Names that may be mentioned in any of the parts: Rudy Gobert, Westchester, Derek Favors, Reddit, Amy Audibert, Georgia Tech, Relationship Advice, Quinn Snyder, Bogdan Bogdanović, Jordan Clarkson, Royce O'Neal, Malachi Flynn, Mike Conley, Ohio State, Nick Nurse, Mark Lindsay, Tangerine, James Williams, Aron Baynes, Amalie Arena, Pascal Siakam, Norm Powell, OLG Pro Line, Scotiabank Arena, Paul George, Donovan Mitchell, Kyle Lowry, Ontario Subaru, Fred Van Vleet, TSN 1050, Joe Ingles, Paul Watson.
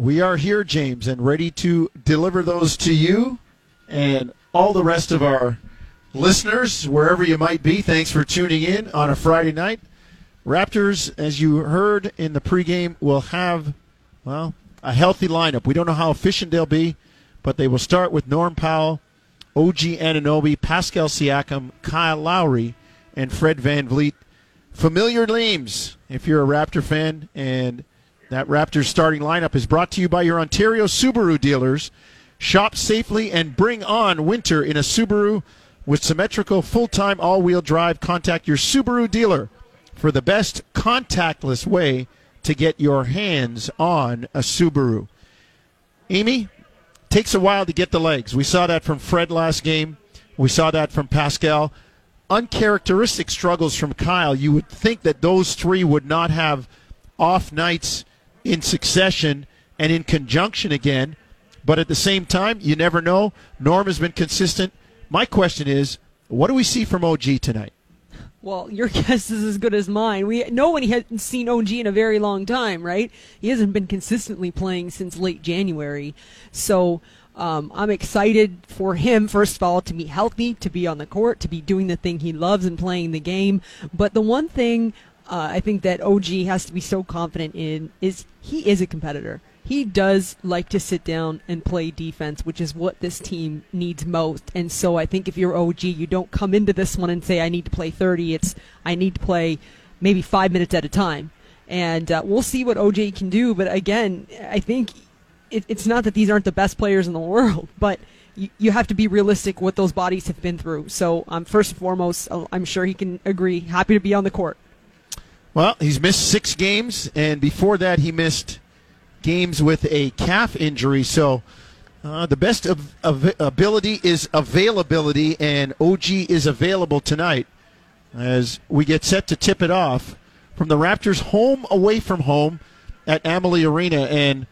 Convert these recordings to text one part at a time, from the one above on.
we are here, James, and ready to deliver those to you and all the rest of our listeners, wherever you might be. Thanks for tuning in on a Friday night. Raptors, as you heard in the pregame, will have, well, a healthy lineup. We don't know how efficient they'll be, but they will start with Norm Powell, OG Anunoby, Pascal Siakam, Kyle Lowry, and Fred Van Vleet. Familiar names if you're a Raptor fan, and that Raptors starting lineup is brought to you by your Ontario Subaru dealers. Shop safely and bring on winter in a Subaru with symmetrical full-time all-wheel drive. Contact your Subaru dealer for the best contactless way to get your hands on a Subaru. Amy, takes a while to get the legs. We saw that from Fred last game. We saw that from Pascal. Uncharacteristic struggles from Kyle. You would think that those three would not have off nights in succession and in conjunction again, but at the same time, you never know. Norm has been consistent. My question is, what do we see from OG tonight? Well, your guess is as good as mine. We know when he hasn't seen OG in a very long time, right? He hasn't been consistently playing since late January. So I'm excited for him, first of all, to be healthy, to be on the court, to be doing the thing he loves and playing the game. But the one thing I think that OG has to be so confident in is he is a competitor. He does like to sit down and play defense, which is what this team needs most. And so I think if you're OG, you don't come into this one and say, I need to play 30. It's, I need to play maybe 5 minutes at a time. And we'll see what OG can do. But again, I think it's not that these aren't the best players in the world, but you have to be realistic what those bodies have been through. So first and foremost, I'm sure he can agree, happy to be on the court. Well, he's missed 6 games, and before that he missed games with a calf injury, so the best of ability is availability, and OG is available tonight as we get set to tip it off from the Raptors' home away from home at Amalie Arena. And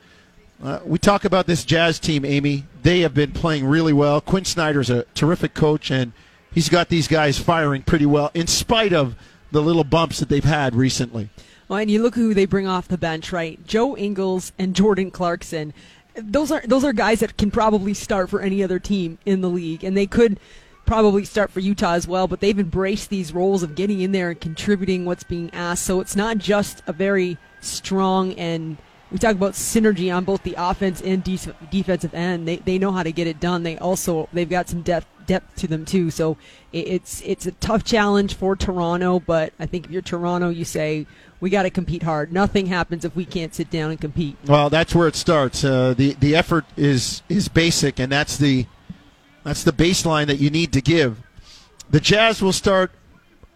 we talk about this Jazz team, Amy. They have been playing really well. Quinn Snyder's a terrific coach, and he's got these guys firing pretty well in spite of the little bumps that they've had recently. Well, and you look who they bring off the bench, right? Joe Ingles and Jordan Clarkson. Those are guys that can probably start for any other team in the league, and they could probably start for Utah as well, but they've embraced these roles of getting in there and contributing what's being asked. So it's not just a very strong, and we talk about synergy on both the offense and defensive end. They know how to get it done. They've got some depth to them too. So it's a tough challenge for Toronto, but I think if you're Toronto, you say, we got to compete hard. Nothing happens if we can't sit down and compete. Well, that's where it starts. The effort is basic, and that's the baseline that you need to give. The Jazz will start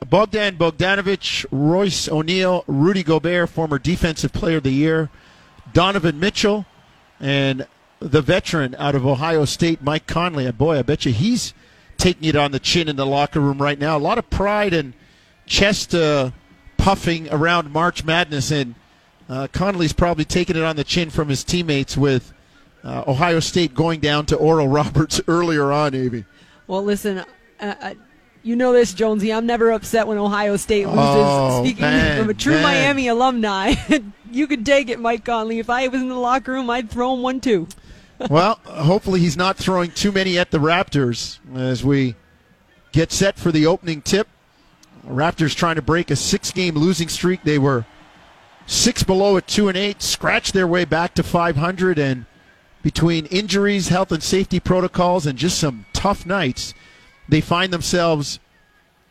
Bogdan Bogdanović, Royce O'Neal, Rudy Gobert, former Defensive Player of the Year, Donovan Mitchell, and the veteran out of Ohio State, Mike Conley. And boy, I bet you he's taking it on the chin in the locker room right now. A lot of pride and chest puffing around March Madness, and Conley's probably taking it on the chin from his teammates with Ohio State going down to Oral Roberts earlier on, Amy. Well, listen, you know this, Jonesy, I'm never upset when Ohio State loses. Speaking from a true Miami alumni, you could take it, Mike Conley. If I was in the locker room, I'd throw him one too. Well, hopefully he's not throwing too many at the Raptors as we get set for the opening tip. Raptors trying to break a 6-game losing streak. They were 6 below at 2-8, scratched their way back to 500, and between injuries, health and safety protocols, and just some tough nights, they find themselves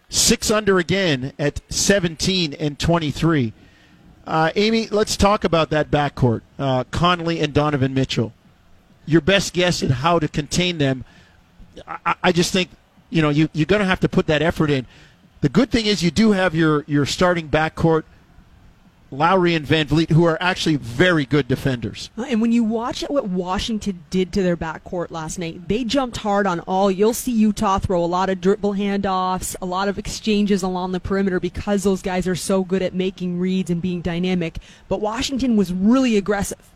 6 under again at 17-23. Amy, let's talk about that backcourt, Conley and Donovan Mitchell. Your best guess at how to contain them. I just think, you're going to have to put that effort in. The good thing is you do have your starting backcourt, Lowry and Van Vleet, who are actually very good defenders. And when you watch what Washington did to their backcourt last night, they jumped hard on all. You'll see Utah throw a lot of dribble handoffs, a lot of exchanges along the perimeter because those guys are so good at making reads and being dynamic. But Washington was really aggressive,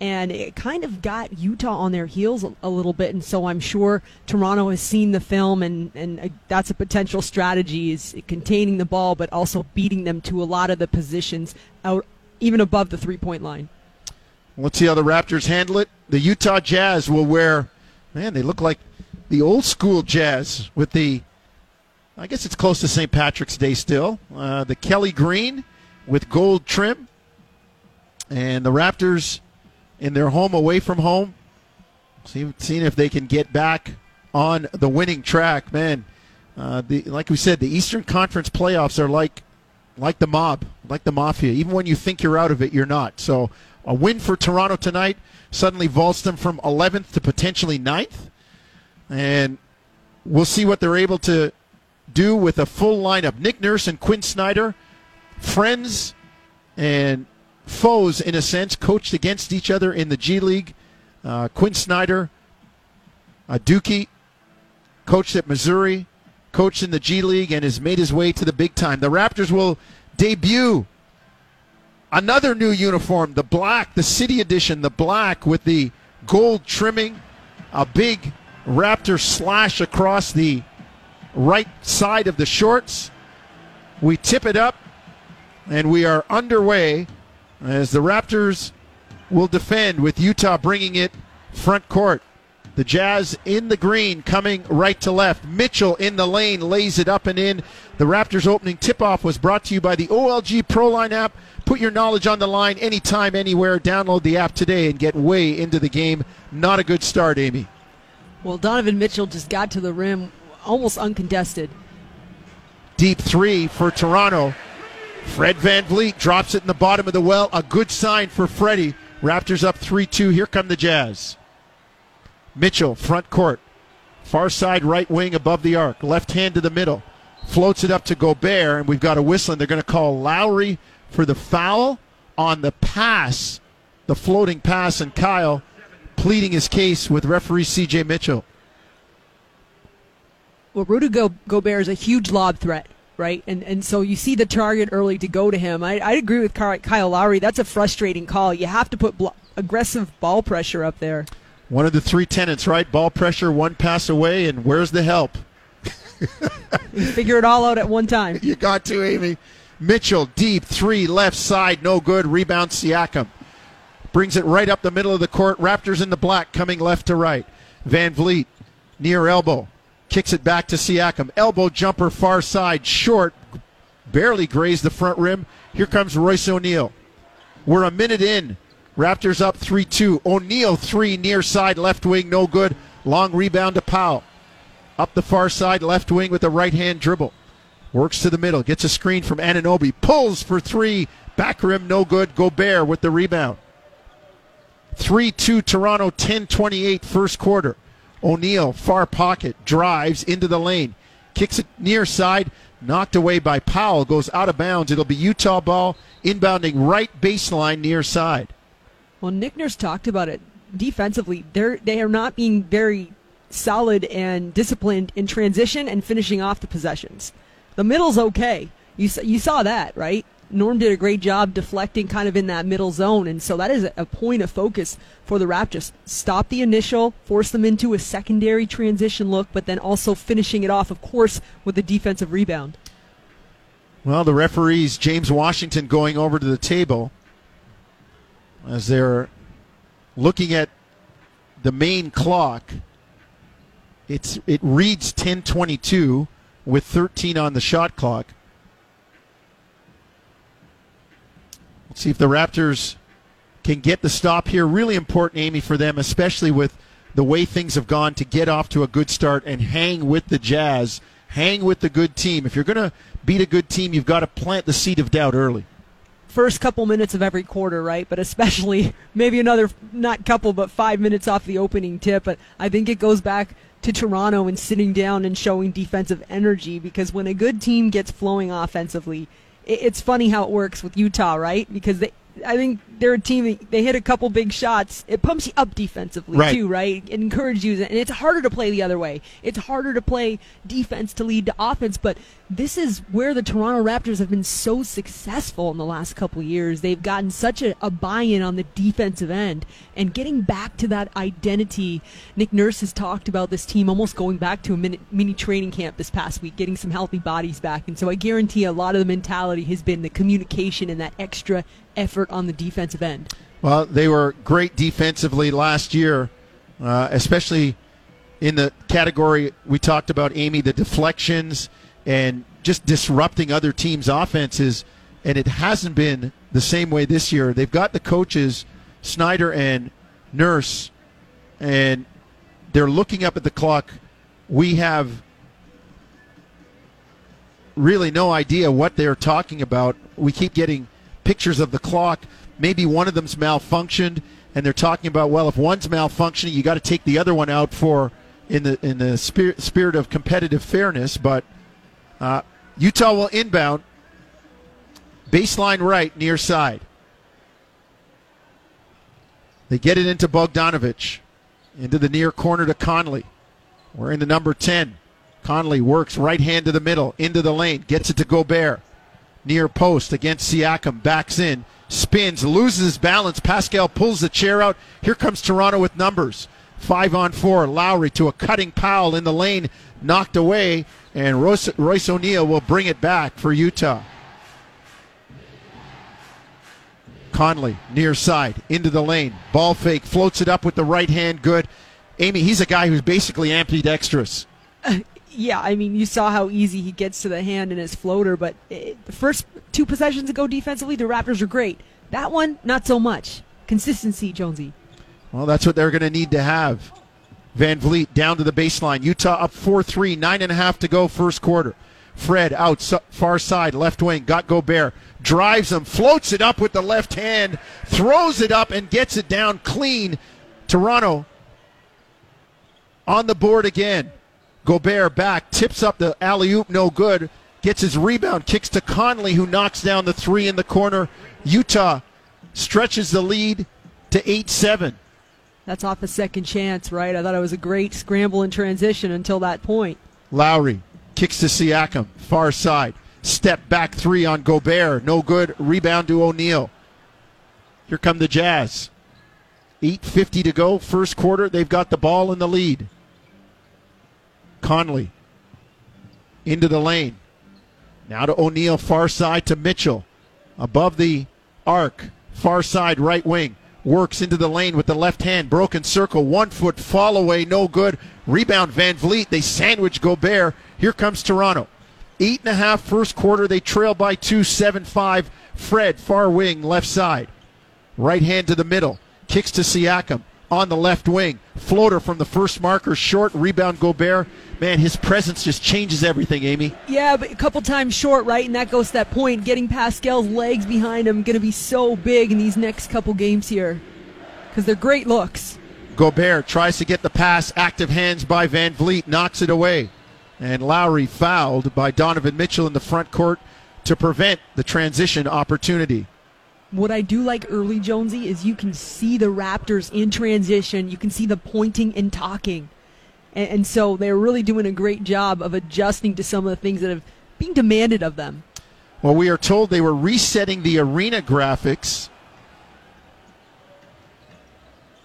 and it kind of got Utah on their heels a little bit, and so I'm sure Toronto has seen the film, and that's a potential strategy, is containing the ball but also beating them to a lot of the positions out, even above the three-point line. Let's see how the Raptors handle it. The Utah Jazz will wear, man, they look like the old school Jazz with the, I guess it's close to St. Patrick's Day still, the Kelly green with gold trim. And the Raptors in their home, away from home, seeing if they can get back on the winning track. Man, like we said, the Eastern Conference playoffs are like the mob, like the mafia. Even when you think you're out of it, you're not. So a win for Toronto tonight suddenly vaults them from 11th to potentially 9th. And we'll see what they're able to do with a full lineup. Nick Nurse and Quinn Snyder, friends and foes, in a sense, coached against each other in the G League. Quinn Snyder, a Dookie, coached at Missouri, coached in the G League, and has made his way to the big time. The Raptors will debut another new uniform, the black, the city edition, the black with the gold trimming, a big Raptor slash across the right side of the shorts. We tip it up, and we are underway as the Raptors will defend with Utah bringing it front court. The Jazz in the green coming right to left. Mitchell in the lane lays it up and in. The Raptors opening tip-off was brought to you by the OLG Pro Line app. Put your knowledge on the line anytime, anywhere. Download the app today and get way into the game. Not a good start, Amy. Well, Donovan Mitchell just got to the rim almost uncontested. Deep three for Toronto. Fred Van Vleet drops it in the bottom of the well. A good sign for Freddie. Raptors up 3-2. Here come the Jazz. Mitchell, front court. Far side right wing above the arc. Left hand to the middle. Floats it up to Gobert, and we've got a whistle, and they're going to call Lowry for the foul on the pass, the floating pass, and Kyle pleading his case with referee C.J. Mitchell. Well, Rudy Gobert is a huge lob threat, right? And so you see the target early to go to him. I agree with Kyle Lowry. That's a frustrating call. You have to put aggressive ball pressure up there. One of the three tenets, right? Ball pressure, one pass away, and where's the help? Figure it all out at one time. You got to, Amy. Mitchell, deep, three, left side, no good. Rebound, Siakam. Brings it right up the middle of the court. Raptors in the black coming left to right. Van Vleet, near elbow. Kicks it back to Siakam. Elbow jumper, far side, short. Barely grazed the front rim. Here comes Royce O'Neal. We're a minute in. Raptors up 3-2. O'Neal, three, near side, left wing, no good. Long rebound to Powell. Up the far side, left wing with a right-hand dribble. Works to the middle, gets a screen from Anunoby. Pulls for three, back rim, no good. Gobert with the rebound. 3-2 Toronto, 10:28 first quarter. O'Neal, far pocket, drives into the lane. Kicks it near side, knocked away by Powell, goes out of bounds. It'll be Utah ball, inbounding right baseline near side. Well, Nick Nurse talked about it. Defensively, they are not being very solid and disciplined in transition and finishing off the possessions. The middle's okay. You saw that, right? Norm did a great job deflecting kind of in that middle zone, and so that is a point of focus for the Raptors. Stop the initial, force them into a secondary transition look, but then also finishing it off, of course, with the defensive rebound. Well, the referees, James Washington going over to the table, as they're looking at the main clock. It reads 10:22 with 13 on the shot clock. Let's see if the Raptors can get the stop here. Really important, Amy, for them, especially with the way things have gone, to get off to a good start and hang with the Jazz, hang with the good team. If you're going to beat a good team, you've got to plant the seed of doubt early. First couple minutes of every quarter, right? But especially maybe another, not couple, but 5 minutes off the opening tip. But I think it goes back to Toronto and sitting down and showing defensive energy, because when a good team gets flowing offensively, it's funny how it works with Utah, right? Because I think they're a team, they hit a couple big shots. It pumps you up defensively, right, too, right? It encourages you. And it's harder to play the other way. It's harder to play defense to lead to offense. But this is where the Toronto Raptors have been so successful in the last couple of years. They've gotten such a buy-in on the defensive end. And getting back to that identity, Nick Nurse has talked about this team almost going back to a mini training camp this past week, getting some healthy bodies back. And so I guarantee a lot of the mentality has been the communication and that extra effort on the defensive end. Well, they were great defensively last year, especially in the category we talked about, Amy, the deflections and just disrupting other teams' offenses, and it hasn't been the same way this year. They've got the coaches, Snyder and Nurse, and they're looking up at the clock. We have really no idea what they're talking about. We keep getting pictures of the clock. Maybe one of them's malfunctioned, and they're talking about, well, if one's malfunctioning, you got to take the other one out for in the spirit of competitive fairness. But Utah will inbound, baseline right, near side. They get it into Bogdanović, into the near corner to Conley. We're into number 10. Conley works right hand to the middle, into the lane, gets it to Gobert. Near post against Siakam, backs in, spins, loses his balance. Pascal pulls the chair out. Here comes Toronto with numbers. 5-on-4, Lowry to a cutting Powell in the lane, knocked away, and Royce O'Neal will bring it back for Utah. Conley, near side, into the lane, ball fake, floats it up with the right hand, good. Amy, he's a guy who's basically ambidextrous. Yeah, I mean, you saw how easy he gets to the hand in his floater, but the first two possessions ago defensively, the Raptors were great. That one, not so much. Consistency, Jonesy. Well, that's what they're going to need to have. Van Vleet down to the baseline. Utah up 4-3, 9.5 to go first quarter. Fred out far side, left wing, got Gobert. Drives him, floats it up with the left hand, throws it up and gets it down clean. Toronto on the board again. Gobert back, tips up the alley-oop, no good. Gets his rebound, kicks to Conley, who knocks down the three in the corner. Utah stretches the lead to 8-7. That's off a second chance, right? I thought it was a great scramble in transition until that point. Lowry kicks to Siakam, far side. Step back three on Gobert, no good. Rebound to O'Neal. Here come the Jazz. 8:50 to go, first quarter. They've got the ball in the lead. Conley into the lane. Now to O'Neal, far side to Mitchell. Above the arc, far side right wing. Works into the lane with the left hand. Broken circle, 1 foot fall away, no good. Rebound Van Vleet. They sandwich Gobert. Here comes Toronto. 8.5 first quarter. They trail by 2, 7-5. Fred, far wing, left side. Right hand to the middle. Kicks to Siakam. On the left wing, floater from the first marker, short, rebound Gobert. Man, his presence just changes everything, Amy. Yeah, but a couple times short, right? And that goes to that point, getting Pascal's legs behind him, going to be so big in these next couple games here because they're great looks. Gobert tries to get the pass, active hands by Van Vleet, knocks it away. And Lowry fouled by Donovan Mitchell in the front court to prevent the transition opportunity. What I do like early, Jonesy, is you can see the Raptors in transition. You can see the pointing and talking. And so they're really doing a great job of adjusting to some of the things that have been demanded of them. Well, we are told they were resetting the arena graphics.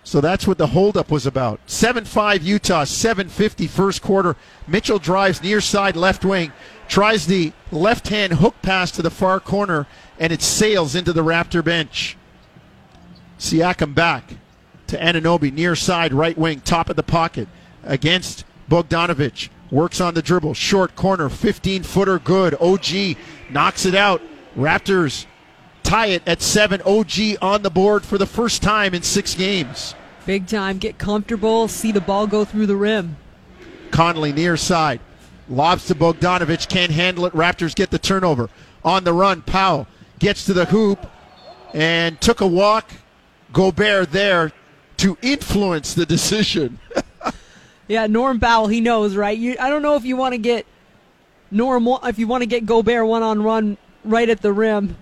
So that's what the holdup was about. 7-5 Utah, 7:50 first quarter. Mitchell drives near side left wing, tries the left-hand hook pass to the far corner, and it sails into the Raptor bench. Siakam back to Anunoby, near side right wing, top of the pocket, against Bogdanović. Works on the dribble, short corner, 15-footer, good. OG knocks it out. Raptors tie it at 7. OG on the board for the first time in 6 games. Big time. Get comfortable, see the ball go through the rim. Conley near side. Lobs to Bogdanović, can't handle it. Raptors get the turnover. On the run, Powell gets to the hoop and took a walk. Gobert there to influence the decision. Yeah, Norm Powell, he knows, right? I don't know if you want to get Gobert one-on-one right at the rim,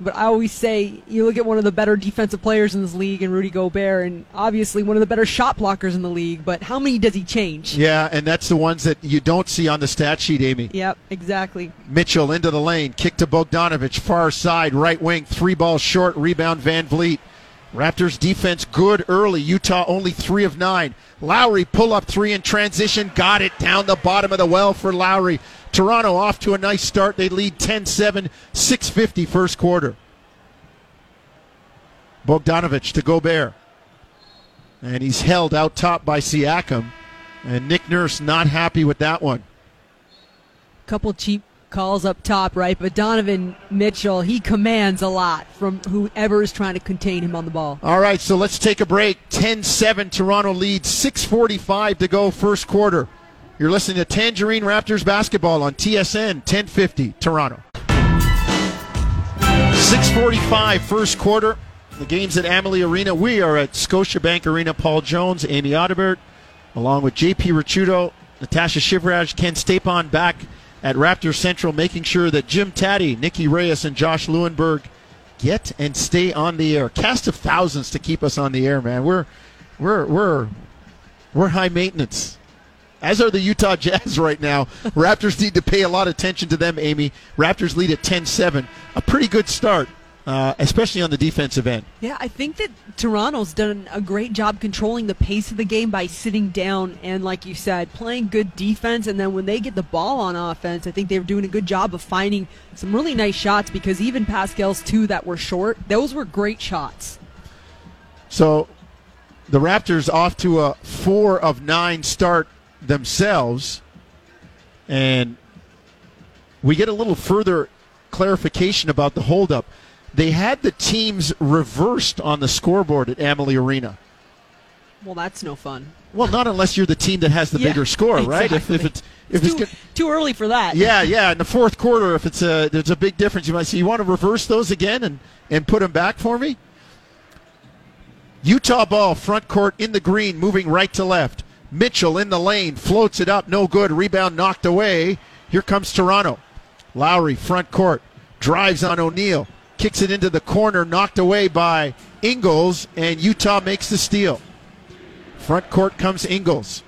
but I always say you look at one of the better defensive players in this league and Rudy Gobert, and obviously one of the better shot blockers in the league, but how many does he change? Yeah, and that's the ones that you don't see on the stat sheet, Amy. Yep, exactly. Mitchell into the lane, kick to Bogdanović, far side, right wing, 3 balls short, rebound Van Vleet. Raptors defense good early. Utah only 3 of 9. Lowry pull up 3 in transition, got it down the bottom of the well for Lowry. Toronto off to a nice start. They lead 10-7, 6:50 first quarter. Bogdanović to Gobert. And he's held out top by Siakam. And Nick Nurse not happy with that one. Couple cheap calls up top, right? But Donovan Mitchell, he commands a lot from whoever is trying to contain him on the ball. All right, so let's take a break. 10-7, Toronto leads. 6:45 to go, first quarter. You're listening to Tangerine Raptors basketball on TSN 1050, Toronto. 6:45, first quarter. The game's at Amalie Arena. We are at Scotiabank Arena. Paul Jones, Amy Audibert, along with J.P. Ricciuto, Natasha Shivraj, Ken Stapon back at Raptor Central, making sure that Jim Taddy, Nikki Reyes, and Josh Leuenberg get and stay on the air. Cast of thousands to keep us on the air, man. We're high maintenance, as are the Utah Jazz right now. Raptors need to pay a lot of attention to them, Amy. Raptors lead at 10-7. A pretty good start, especially on the defensive end. Yeah, I think that Toronto's done a great job controlling the pace of the game by sitting down and, like you said, playing good defense. And then when they get the ball on offense, I think they're doing a good job of finding some really nice shots, because even Pascal's two that were short, those were great shots. So the Raptors off to a 4 of 9 start themselves. And we get a little further clarification about the holdup. They had the teams reversed on the scoreboard at Amalie Arena. Well, that's no fun. Well, not unless you're the team that has the bigger score, exactly. Right? If it's too early for that. Yeah. In the fourth quarter, if it's there's a big difference, you might say, you want to reverse those again and put them back for me? Utah ball, front court in the green, moving right to left. Mitchell in the lane, floats it up, no good. Rebound knocked away. Here comes Toronto. Lowry, front court, drives on O'Neal. Kicks it into the corner, knocked away by Ingles, and Utah makes the steal. Front court comes Ingles.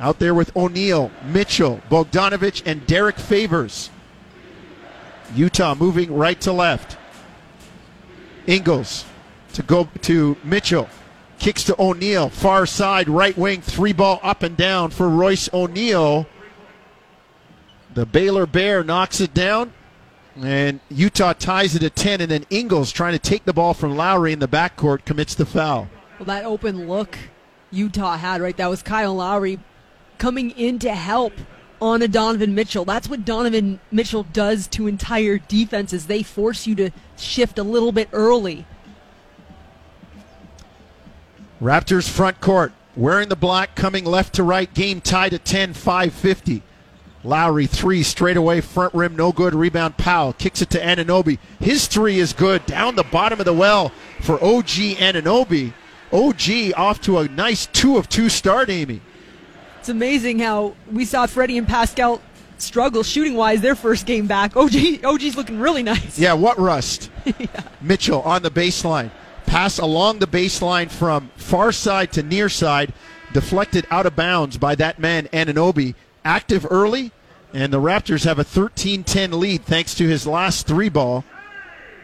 Out there with O'Neal, Mitchell, Bogdanović, and Derek Favors. Utah moving right to left. Ingles to go to Mitchell. Kicks to O'Neal, far side, right wing, three ball up and down for Royce O'Neal. The Baylor Bear knocks it down. And Utah ties it at 10, and then Ingles, trying to take the ball from Lowry in the backcourt, commits the foul. Well, that open look Utah had, right, that was Kyle Lowry coming in to help on a Donovan Mitchell. That's what Donovan Mitchell does to entire defenses. They force you to shift a little bit early. Raptors front court, wearing the black, coming left to right, game tied at 10, 5:50. Lowry, three straight away, front rim, no good. Rebound, Powell. Kicks it to Anunoby. His three is good. Down the bottom of the well for OG Anunoby. OG off to a nice 2 of 2 start, Amy. It's amazing how we saw Freddie and Pascal struggle shooting-wise their first game back. OG's looking really nice. Yeah, what rust. Yeah. Mitchell on the baseline. Pass along the baseline from far side to near side. Deflected out of bounds by that man, Anunoby. Active early, and the Raptors have a 13-10 lead thanks to his last three ball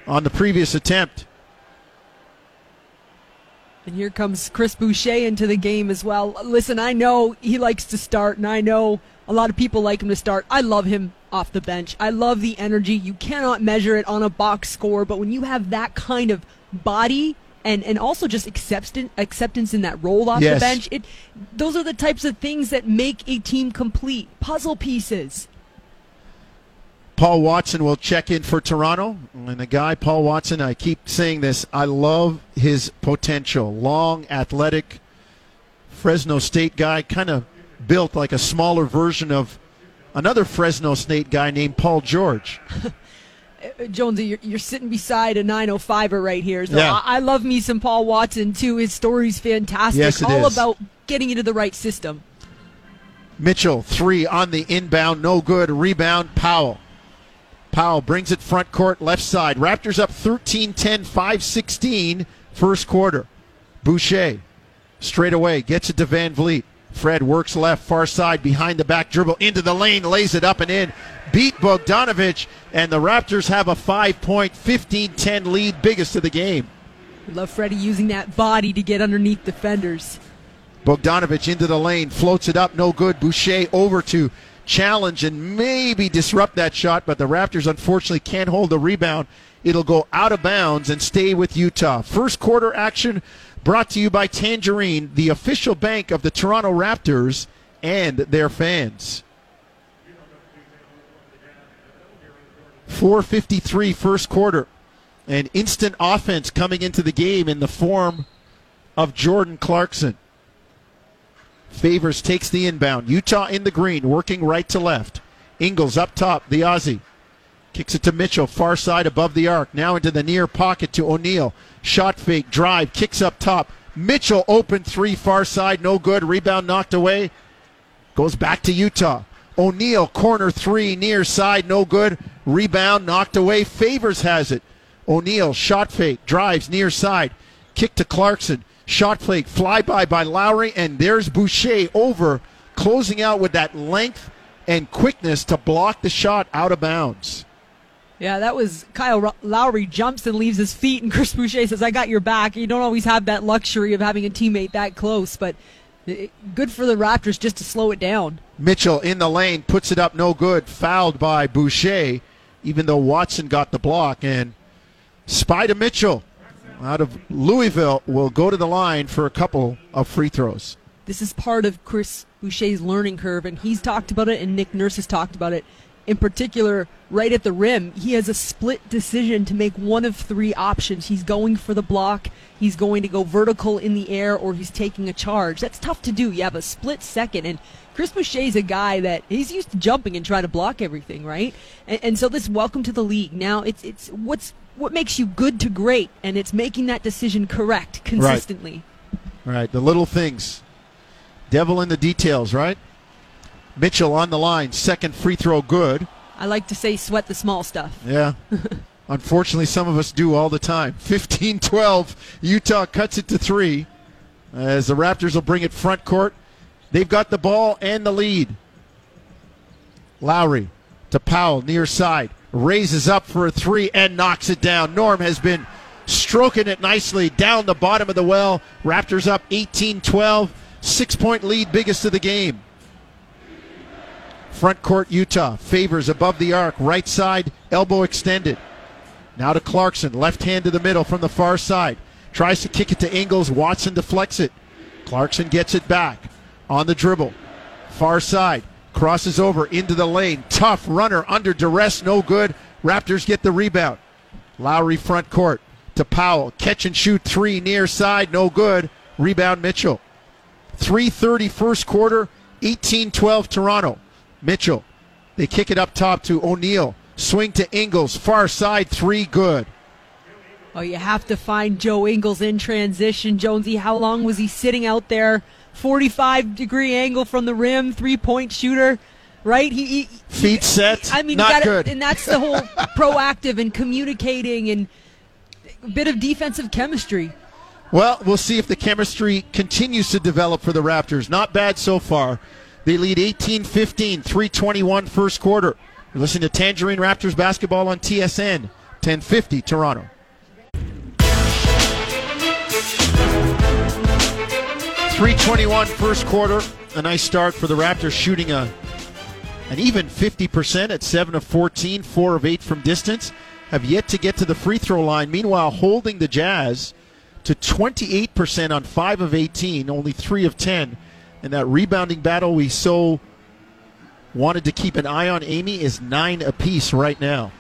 on the previous attempt. And here comes Chris Boucher into the game as well. Listen, I know he likes to start, and I know a lot of people like him to start. I love him off the bench. I love the energy. You cannot measure it on a box score, but when you have that kind of body and also just acceptance in that role off the bench. Those are the types of things that make a team complete, puzzle pieces. Paul Watson will check in for Toronto. And the guy, Paul Watson, I keep saying this, I love his potential. Long, athletic, Fresno State guy, kind of built like a smaller version of another Fresno State guy named Paul George. Jonesy, you're sitting beside a 905er right here. So yeah. I love me some Paul Watson, too. His story's fantastic. Yes, it all is. About getting into the right system. Mitchell, three on the inbound. No good. Rebound, Powell. Powell brings it front court, left side. Raptors up 13-10, 5:16, first quarter. Boucher, straight away, gets it to Van Vleet. Fred works left, far side, behind the back dribble, into the lane, lays it up and in. Beat Bogdanović, and the Raptors have a 5-point, 15-10 lead, biggest of the game. We love Freddie using that body to get underneath defenders. Bogdanović into the lane, floats it up, no good. Boucher over to challenge and maybe disrupt that shot, but the Raptors unfortunately can't hold the rebound. It'll go out of bounds and stay with Utah. First quarter action brought to you by Tangerine, the official bank of the Toronto Raptors and their fans. 4:53 first quarter. An instant offense coming into the game in the form of Jordan Clarkson. Favors takes the inbound. Utah in the green, working right to left. Ingles up top, the Aussie. Kicks it to Mitchell, far side above the arc. Now into the near pocket to O'Neal. Shot fake, drive, kicks up top. Mitchell open three, far side, no good. Rebound knocked away. Goes back to Utah. O'Neal, corner three, near side, no good. Rebound knocked away. Favors has it. O'Neal, shot fake, drives near side. Kick to Clarkson. Shot fake, flyby by Lowry, and there's Boucher over, closing out with that length and quickness to block the shot out of bounds. Yeah, that was Kyle Lowry jumps and leaves his feet, and Chris Boucher says, I got your back. You don't always have that luxury of having a teammate that close, but good for the Raptors just to slow it down. Mitchell in the lane, puts it up, no good, fouled by Boucher, even though Watson got the block, and Spider Mitchell out of Louisville will go to the line for a couple of free throws. This is part of Chris Boucher's learning curve, and he's talked about it, and Nick Nurse has talked about it. In particular, right at the rim, he has a split decision to make one of three options. He's going for the block, he's going to go vertical in the air, or he's taking a charge. That's tough to do. You have a split second, and Chris Boucher's a guy that he's used to jumping and trying to block everything, right? And so this welcome to the league. Now it's what makes you good to great, and it's making that decision correct consistently. Right, the little things. Devil in the details, right? Mitchell on the line, second free throw good. I like to say sweat the small stuff. Yeah. Unfortunately, some of us do all the time. 15-12, Utah cuts it to three as the Raptors will bring it front court. They've got the ball and the lead. Lowry to Powell, near side. Raises up for a three and knocks it down. Norm has been stroking it nicely down the bottom of the well. Raptors up 18-12. 6-point lead, biggest of the game. Front court, Utah. Favors above the arc. Right side, elbow extended. Now to Clarkson. Left hand to the middle from the far side. Tries to kick it to Ingles. Watson deflects it. Clarkson gets it back. On the dribble. Far side. Crosses over into the lane. Tough runner under duress. No good. Raptors get the rebound. Lowry front court to Powell. Catch and shoot three near side. No good. Rebound Mitchell. 3:30 first quarter. 18-12 Toronto. Mitchell. They kick it up top to O'Neal. Swing to Ingles. Far side. Three good. Oh, you have to find Joe Ingles in transition. Jonesy, how long was he sitting out there? 45-degree angle from the rim, three-point shooter, right? Feet set, I mean, not good. And that's the whole proactive and communicating and a bit of defensive chemistry. Well, we'll see if the chemistry continues to develop for the Raptors. Not bad so far. They lead 18-15, 3:21 first quarter. You're listening to Tangerine Raptors basketball on TSN 1050 Toronto. .321 first quarter, a nice start for the Raptors, shooting an even 50% at 7 of 14, 4 of 8 from distance. Have yet to get to the free throw line. Meanwhile, holding the Jazz to 28% on 5 of 18, only 3 of 10. And that rebounding battle we so wanted to keep an eye on, Amy, is 9 apiece right now.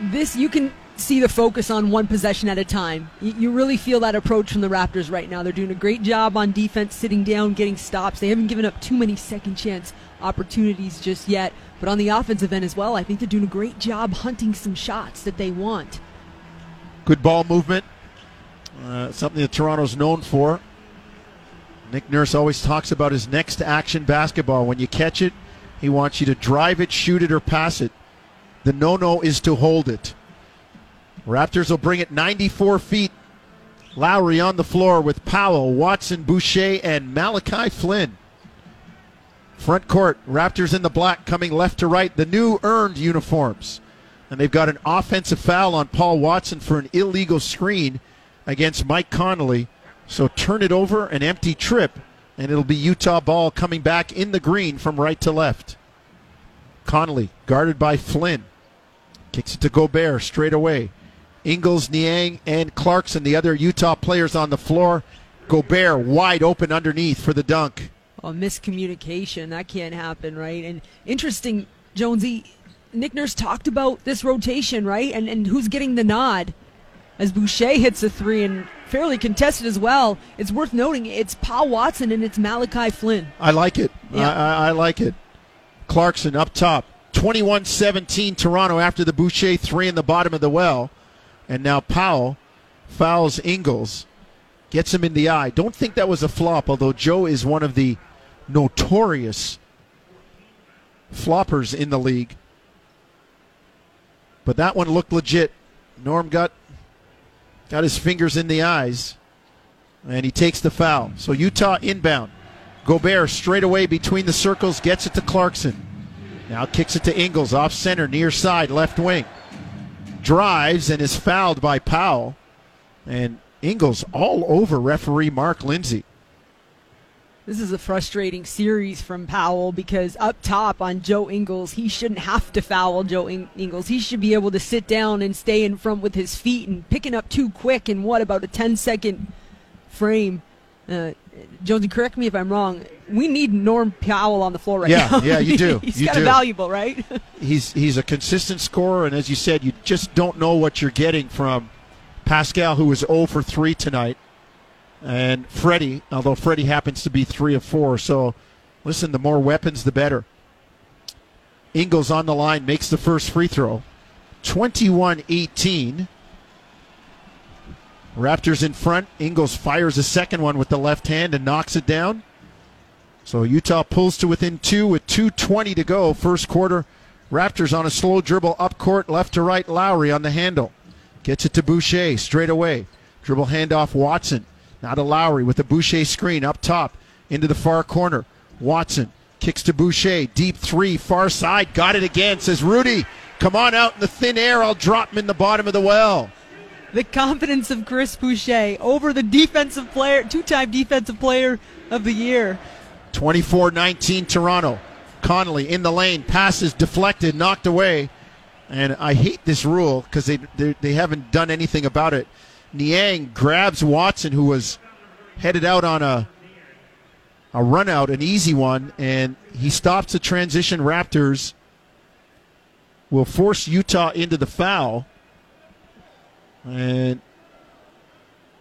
This, you can see the focus on one possession at a time. You really feel that approach from the Raptors right now. They're doing a great job on defense, sitting down, getting stops. They haven't given up too many second chance opportunities just yet. But on the offensive end as well, I think they're doing a great job hunting some shots that they want. Good ball movement, something that Toronto's known for. Nick Nurse always talks about his next action basketball. When you catch it, he wants you to drive it, shoot it, or pass it. The no-no is to hold it. Raptors will bring it 94 feet. Lowry on the floor with Powell, Watson, Boucher, and Malachi Flynn. Front court, Raptors in the black coming left to right. The new earned uniforms. And they've got an offensive foul on Paul Watson for an illegal screen against Mike Conley. So turn it over, an empty trip And it'll be Utah ball coming back in the green from right to left. Conley guarded by Flynn. Kicks it to Gobert straight away. Ingles, Niang, and Clarkson, the other Utah players on the floor. Gobert wide open underneath for the dunk. Oh, miscommunication. That can't happen, right? And interesting, Jonesy, Nick Nurse talked about this rotation, right? And who's getting the nod as Boucher hits a three and fairly contested as well. It's worth noting it's Paul Watson and it's Malachi Flynn. I like it. Yeah. I like it. Clarkson up top. 21-17 Toronto after the Boucher three in the bottom of the well. And now Powell fouls Ingles. Gets him in the eye. Don't think that was a flop, although Joe is one of the notorious floppers in the league. But that one looked legit. Norm got his fingers in the eyes, and he takes the foul. So Utah inbound. Gobert straight away between the circles, gets it to Clarkson. Now kicks it to Ingles, off center, near side, left wing. Drives and is fouled by Powell. And Ingles all over referee Mark Lindsay. This is a frustrating series from Powell because up top on Joe Ingles, he shouldn't have to foul Joe Ingles. He should be able to sit down and stay in front with his feet, and picking up too quick in what, about a 10-second frame. Jonesy, correct me if I'm wrong. We need Norm Powell on the floor right now. Yeah, you do. He's kind of valuable, right? He's a consistent scorer, and as you said, you just don't know what you're getting from Pascal, who was 0 for 3 tonight. And Freddie, although Freddie happens to be 3 of 4. So, listen, the more weapons, the better. Ingles on the line, makes the first free throw. 21-18. Raptors in front. Ingles fires a second one with the left hand and knocks it down. So Utah pulls to within 2 with 2:20 to go. First quarter, Raptors on a slow dribble up court, left to right. Lowry on the handle. Gets it to Boucher straight away. Dribble handoff, Watson. Now to Lowry with a Boucher screen up top into the far corner. Watson kicks to Boucher. Deep three, far side. Got it again. Says, Rudy, come on out in the thin air. I'll drop him in the bottom of the well. The confidence of Chris Boucher over the defensive player, two-time defensive player of the year. 24-19 Toronto. Conley in the lane. Passes deflected, knocked away. And I hate this rule because they haven't done anything about it. Niang grabs Watson, who was headed out on a run out, an easy one, and he stops the transition. Raptors will force Utah into the foul. And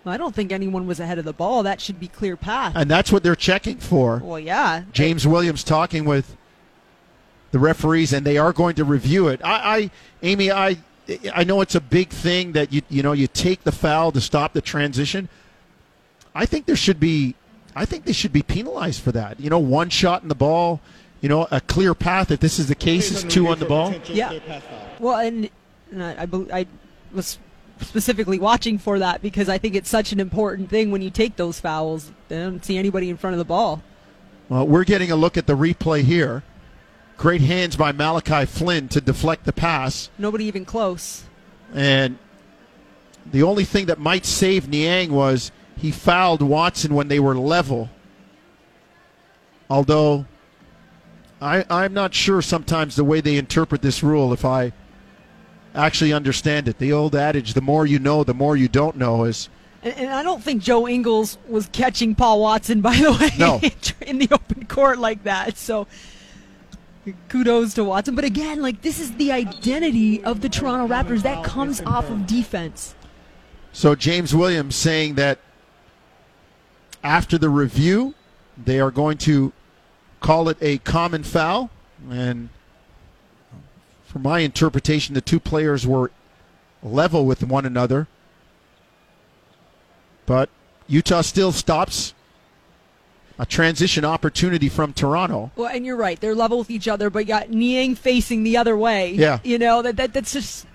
I don't think anyone was ahead of the ball. That should be clear path. And that's what they're checking for. Well, yeah. James Williams talking with the referees, and they are going to review it. Amy, I know it's a big thing that you take the foul to stop the transition. I think they should be penalized for that. You know, one shot in the ball, you know, a clear path. If this is the case, it's two on the ball. Yeah. Well, and I was specifically watching for that because I think it's such an important thing when you take those fouls. I don't see anybody in front of the ball. Well, we're getting a look at the replay here. Great hands by Malachi Flynn to deflect the pass. Nobody even close. And the only thing that might save Niang was he fouled Watson when they were level. Although I'm not sure sometimes the way they interpret this rule, if I actually understand it. The old adage, the more you know, the more you don't know is... And I don't think Joe Ingles was catching Paul Watson, by the way, no. in the open court like that. So... kudos to Watson. But again, like, this is the identity of the Toronto Raptors. That comes off of defense. So James Williams saying that after the review, they are going to call it a common foul. And from my interpretation, the two players were level with one another. But Utah still stops a transition opportunity from Toronto. Well, and you're right. They're level with each other, but you got Niang facing the other way. Yeah. You know, that's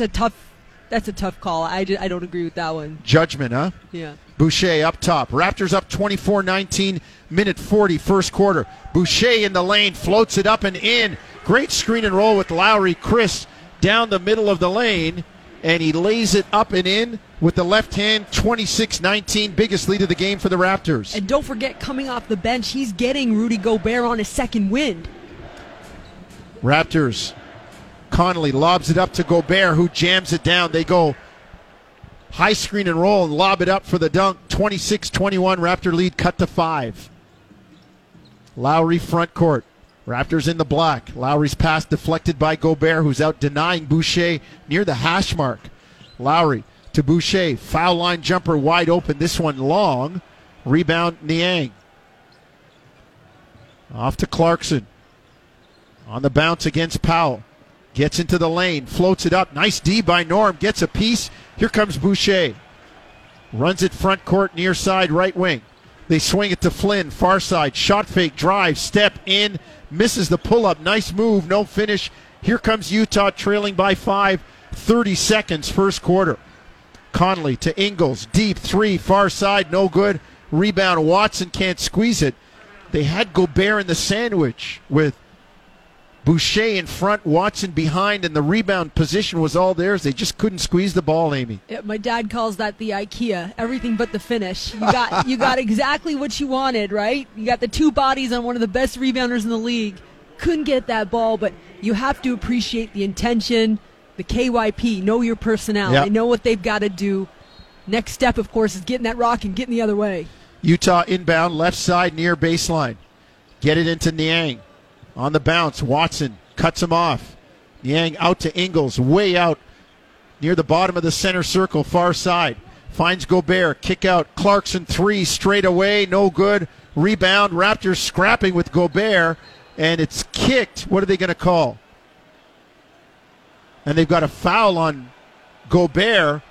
a tough call. I don't agree with that one. Judgment, huh? Yeah. Boucher up top. Raptors up 24-19, minute 40, first quarter. Boucher in the lane, floats it up and in. Great screen and roll with Lowry. Chris down the middle of the lane, and he lays it up and in. with the left hand, 26-19, biggest lead of the game for the Raptors. And don't forget, coming off the bench, he's getting Rudy Gobert on his second wind. Raptors, Conley lobs it up to Gobert, who jams it down. They go high screen and roll and lob it up for the dunk. 26-21, Raptor lead cut to 5. Lowry front court. Raptors in the black. Lowry's pass deflected by Gobert, who's out denying Boucher near the hash mark. Lowry to Boucher. Foul line jumper wide open. This one long. Rebound Niang. Off to Clarkson. On the bounce against Powell. Gets into the lane. Floats it up. Nice D by Norm. Gets a piece. Here comes Boucher. Runs it front court, near side, right wing. They swing it to Flynn, far side. Shot fake, drive, step in. Misses the pull-up. Nice move, no finish. Here comes Utah trailing by 5. 30 seconds, first quarter. Conley to Ingles. Deep three, far side, no good. Rebound, Watson can't squeeze it. They had Gobert in the sandwich with Boucher in front, Watson behind, and the rebound position was all theirs. They just couldn't squeeze the ball, Amy. Yeah, my dad calls that the IKEA, everything but the finish. You got exactly what you wanted, right? You got the two bodies on one of the best rebounders in the league. Couldn't get that ball, but you have to appreciate the intention, the KYP, know your personnel. Yep. They know what they've got to do. Next step, of course, is getting that rock and getting the other way. Utah inbound, left side near baseline. Get it into Niang. On the bounce, Watson cuts him off. Niang out to Ingles, way out near the bottom of the center circle, far side. Finds Gobert, kick out. Clarkson, three, straight away, no good. Rebound, Raptors scrapping with Gobert, and it's kicked. What are they going to call? And they've got a foul on Gobert,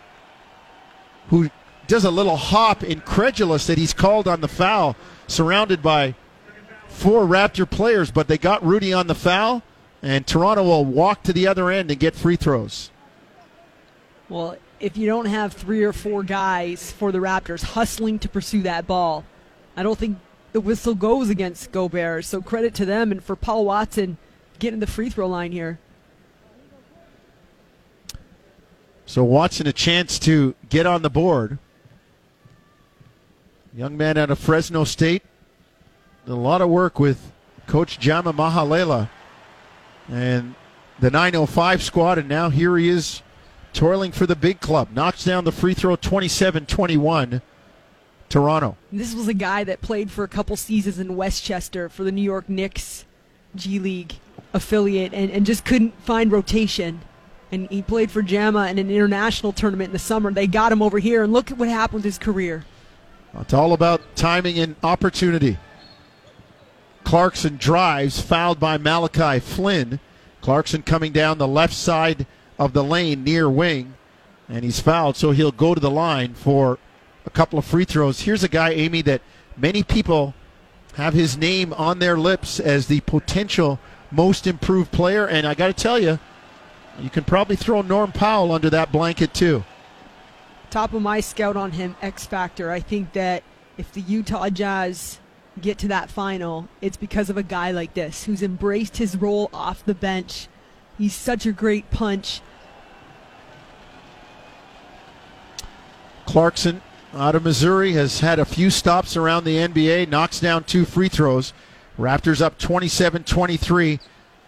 who does a little hop, incredulous that he's called on the foul, surrounded by 4 Raptor players, but they got Rudy on the foul, and Toronto will walk to the other end and get free throws. Well, if you don't have 3 or 4 guys for the Raptors hustling to pursue that ball, I don't think the whistle goes against Gobert, so credit to them and for Paul Watson getting the free throw line here. So Watson a chance to get on the board. Young man out of Fresno State. A lot of work with Coach Jama Mahlalela and the 905 squad, and now here he is toiling for the big club. Knocks down the free throw, 27-21, Toronto. This was a guy that played for a couple seasons in Westchester for the New York Knicks G League affiliate and just couldn't find rotation. And he played for Jama in an international tournament in the summer. They got him over here, and look at what happened with his career. It's all about timing and opportunity. Clarkson drives, fouled by Malachi Flynn. Clarkson coming down the left side of the lane near wing, and he's fouled, so he'll go to the line for a couple of free throws. Here's a guy, Amy, that many people have his name on their lips as the potential most improved player, and I got to tell you, you can probably throw Norm Powell under that blanket too. Top of my scout on him, X Factor. I think that if the Utah Jazz get to that final, it's because of a guy like this who's embraced his role off the bench. He's such a great punch. Clarkson out of Missouri has had a few stops around the NBA, knocks down 2 free throws. Raptors up 27-23,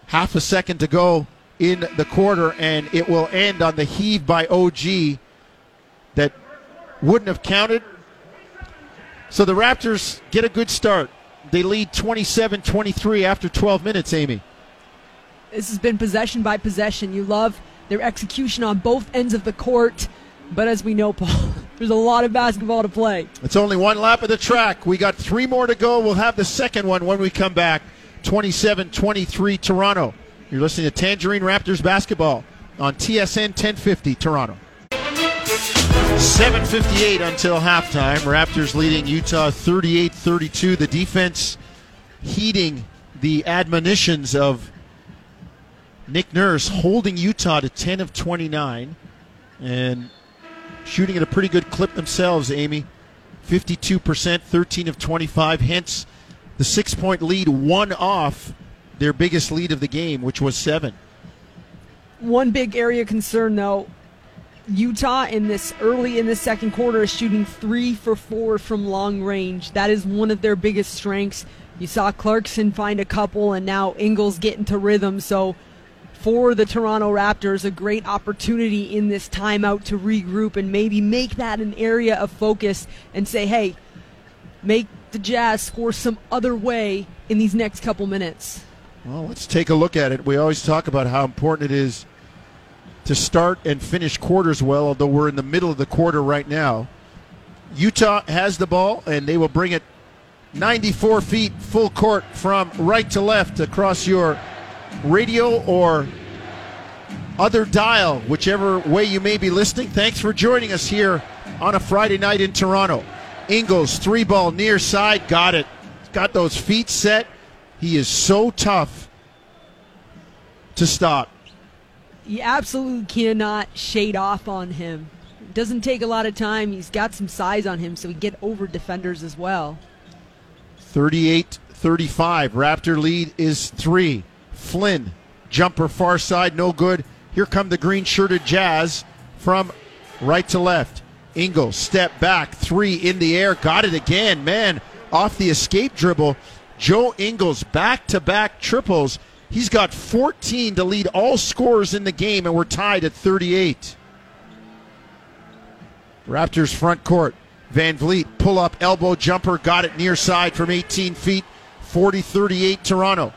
half a second to go in the quarter, and it will end on the heave by OG that wouldn't have counted. So the Raptors get a good start. They lead 27-23 after 12 minutes, Amy. This has been possession by possession. You love their execution on both ends of the court. But as we know, Paul, there's a lot of basketball to play. It's only one lap of the track. We got 3 more to go. We'll have the second one when we come back. 27-23 Toronto. You're listening to Tangerine Raptors basketball on TSN 1050 Toronto. 7:58 until halftime. Raptors leading Utah 38-32. The defense heeding the admonitions of Nick Nurse, holding Utah to 10 of 29 and shooting at a pretty good clip themselves, Amy. 52%, 13 of 25, hence the 6-point lead, one off their biggest lead of the game, which was 7. One big area concern, though, Utah in this early in the second quarter is shooting 3 for 4 from long range. That is one of their biggest strengths. You saw Clarkson find a couple, and now Ingles get into rhythm. So for the Toronto Raptors, a great opportunity in this timeout to regroup and maybe make that an area of focus and say, hey, make the Jazz score some other way in these next couple minutes. Well, let's take a look at it. We always talk about how important it is to start and finish quarters well, although we're in the middle of the quarter right now. Utah has the ball, and they will bring it 94 feet full court from right to left across your radio or other dial, whichever way you may be listening. Thanks for joining us here on a Friday night in Toronto. Ingles, three ball near side, got it. Got those feet set. He is so tough to stop. You absolutely cannot shade off on him. It doesn't take a lot of time. He's got some size on him, so he get over defenders as well. 38-35. Raptor lead is 3. Flynn, jumper far side, no good. Here come the green-shirted Jazz from right to left. Ingles, step back, 3 in the air, got it again. Man, off the escape dribble. Joe Ingles, back-to-back triples. He's got 14 to lead all scorers in the game, and we're tied at 38. Raptors front court. Van Vleet, pull-up elbow jumper, got it near side from 18 feet, 40-38 Toronto.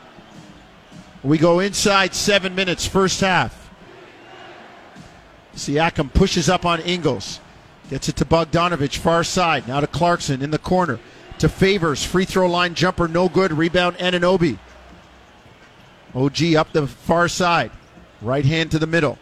We go inside 7 minutes, first half. Siakam pushes up on Ingles. Gets it to Bogdanović, far side. Now to Clarkson in the corner. To Favors, free throw line jumper, no good. Rebound, Anunoby. OG up the far side. Right hand to the middle.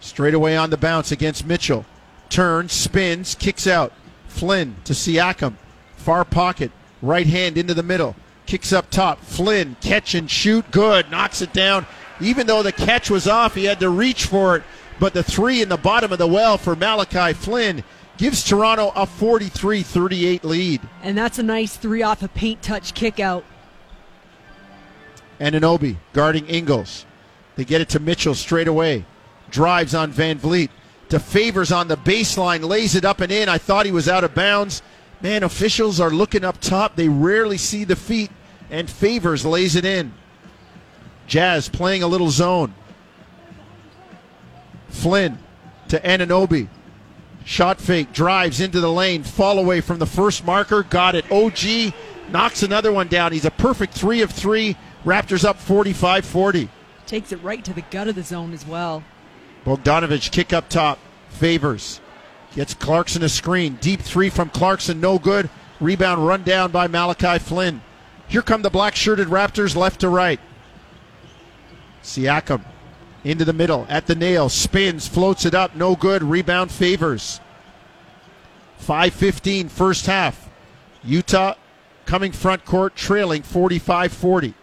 Straight away on the bounce against Mitchell. Turns, spins, kicks out. Flynn to Siakam. Far pocket. Right hand into the middle. Kicks up top. Flynn, catch and shoot. Good. Knocks it down. Even though the catch was off, he had to reach for it. But the three in the bottom of the well for Malachi Flynn gives Toronto a 43-38 lead. And that's a nice three off a paint touch kick out. Anunoby guarding Ingles. They get it to Mitchell straight away. Drives on Van Vleet. To Favors on the baseline. Lays it up and in. I thought he was out of bounds. Man, officials are looking up top. They rarely see the feet. And Favors lays it in. Jazz playing a little zone. Flynn to Anunoby. Shot fake. Drives into the lane. Fall away from the first marker. Got it. OG knocks another one down. He's a perfect 3 of 3. Raptors up 45-40. Takes it right to the gut of the zone as well. Bogdanović kick up top. Favors. Gets Clarkson a screen. Deep 3 from Clarkson. No good. Rebound run down by Malachi Flynn. Here come the black-shirted Raptors left to right. Siakam into the middle. At the nail. Spins. Floats it up. No good. Rebound Favors. 5:15 first half. Utah coming front court trailing 45-40.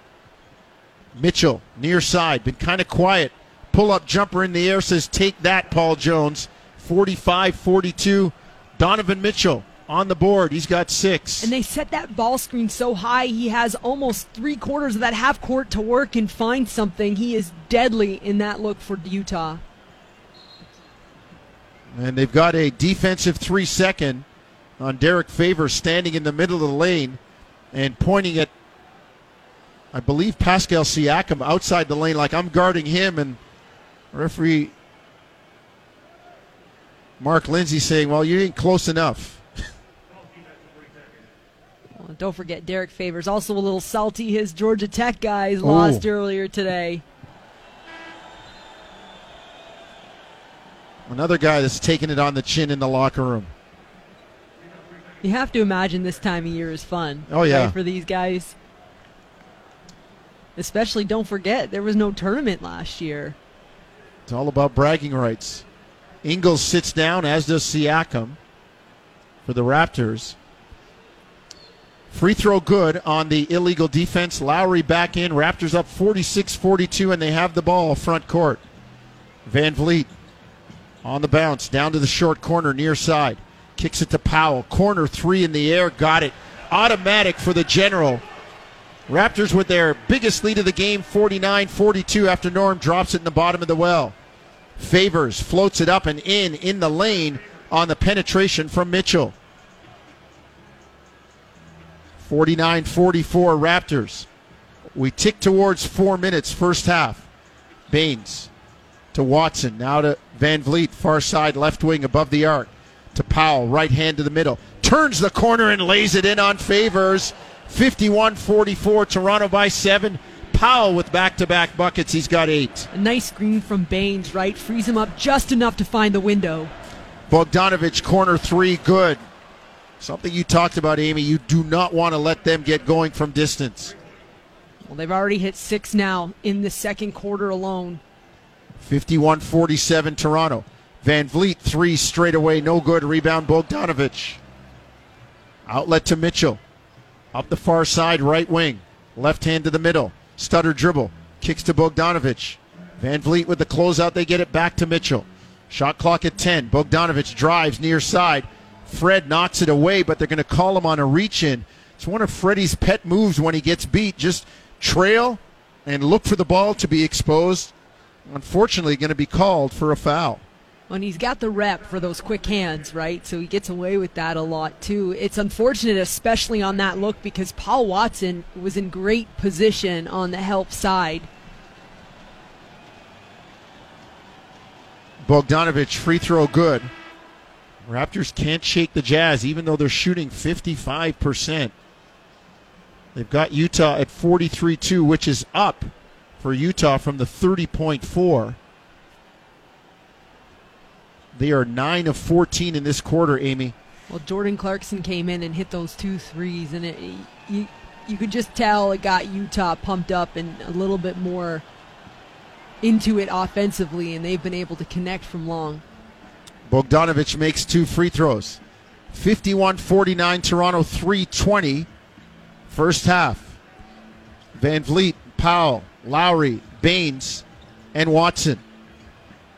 Mitchell, near side, been kind of quiet. Pull-up jumper in the air, says, take that, Paul Jones. 45-42. Donovan Mitchell on the board. He's got 6. And they set that ball screen so high, he has almost three-quarters of that half court to work and find something. He is deadly in that look for Utah. And they've got a defensive 3-second on Derek Favors standing in the middle of the lane and pointing at, I believe, Pascal Siakam outside the lane, like I'm guarding him, and referee Mark Lindsay saying, well, you ain't close enough. Well, don't forget Derek Favors, also a little salty. His Georgia Tech guys lost earlier today. Another guy that's taking it on the chin in the locker room. You have to imagine this time of year is fun. Oh, yeah. Right, for these guys. Especially, don't forget, there was no tournament last year. It's all about bragging rights. Ingles sits down, as does Siakam for the Raptors. Free throw good on the illegal defense. Lowry back in. Raptors up 46-42, and they have the ball front court. Van Vleet on the bounce, down to the short corner, near side. Kicks it to Powell. Corner 3 in the air. Got it. Automatic for the general. Raptors with their biggest lead of the game, 49-42, after Norm drops it in the bottom of the well. Favors floats it up and in the lane on the penetration from Mitchell. 49-44 Raptors. We tick towards 4 minutes first half. Baynes to Watson, now to Van Vleet, far side left wing above the arc. To Powell, right hand to the middle. Turns the corner and lays it in on Favors. 51-44, Toronto by 7. Powell with back-to-back buckets. He's got 8. A nice screen from Baynes, right? Frees him up just enough to find the window. Bogdanović, corner 3, good. Something you talked about, Amy. You do not want to let them get going from distance. Well, they've already hit 6 now in the second quarter alone. 51-47 Toronto. Van Vleet, 3 straight away, no good. Rebound Bogdanović. Outlet to Mitchell. Up the far side, right wing. Left hand to the middle. Stutter dribble. Kicks to Bogdanović. Van Vleet with the closeout. They get it back to Mitchell. Shot clock at 10. Bogdanović drives near side. Fred knocks it away, but they're going to call him on a reach-in. It's one of Freddie's pet moves when he gets beat. Just trail and look for the ball to be exposed. Unfortunately, going to be called for a foul. And he's got the rep for those quick hands, right? So he gets away with that a lot, too. It's unfortunate, especially on that look, because Paul Watson was in great position on the help side. Bogdanović, free throw good. Raptors can't shake the Jazz, even though they're shooting 55%. They've got Utah at 43-2, which is up for Utah from the 30.4. They are 9 of 14 in this quarter, Amy. Well, Jordan Clarkson came in and hit those 2 threes, and you could just tell it got Utah pumped up and a little bit more into it offensively, and they've been able to connect from long. Bogdanović makes 2 free throws. 51-49, Toronto, 3:20 first half. Van Vleet, Powell, Lowry, Baynes, and Watson.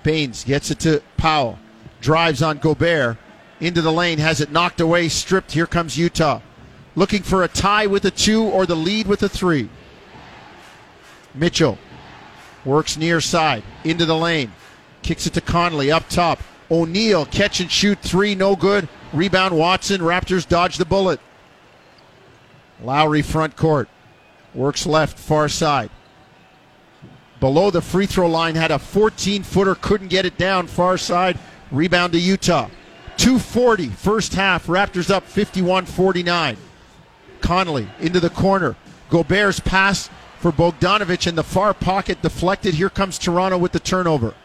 Baynes gets it to Powell. Drives on Gobert. Into the lane. Has it knocked away. Stripped. Here comes Utah. Looking for a tie with a 2 or the lead with a 3. Mitchell works near side. Into the lane. Kicks it to Conley up top. O'Neal catch and shoot 3. No good. Rebound Watson. Raptors dodge the bullet. Lowry front court. Works left. Far side. Below the free throw line, had a 14-footer, couldn't get it down, far side, rebound to Utah. 2:40, first half, Raptors up 51-49. Conley into the corner. Gobert's pass for Bogdanović in the far pocket, deflected. Here comes Toronto with the turnover.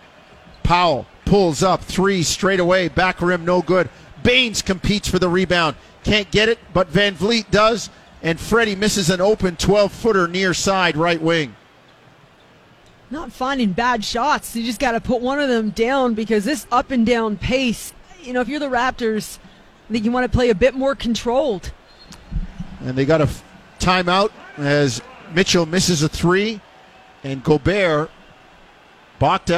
Powell pulls up, 3 straight away, back rim, no good. Baynes competes for the rebound. Can't get it, but Van Vleet does, and Freddie misses an open 12-footer near side, right wing. Not finding bad shots. You just got to put one of them down because this up and down pace, you know, if you're the Raptors, I think you want to play a bit more controlled. And they got a timeout as Mitchell misses a 3 and Gobert boxed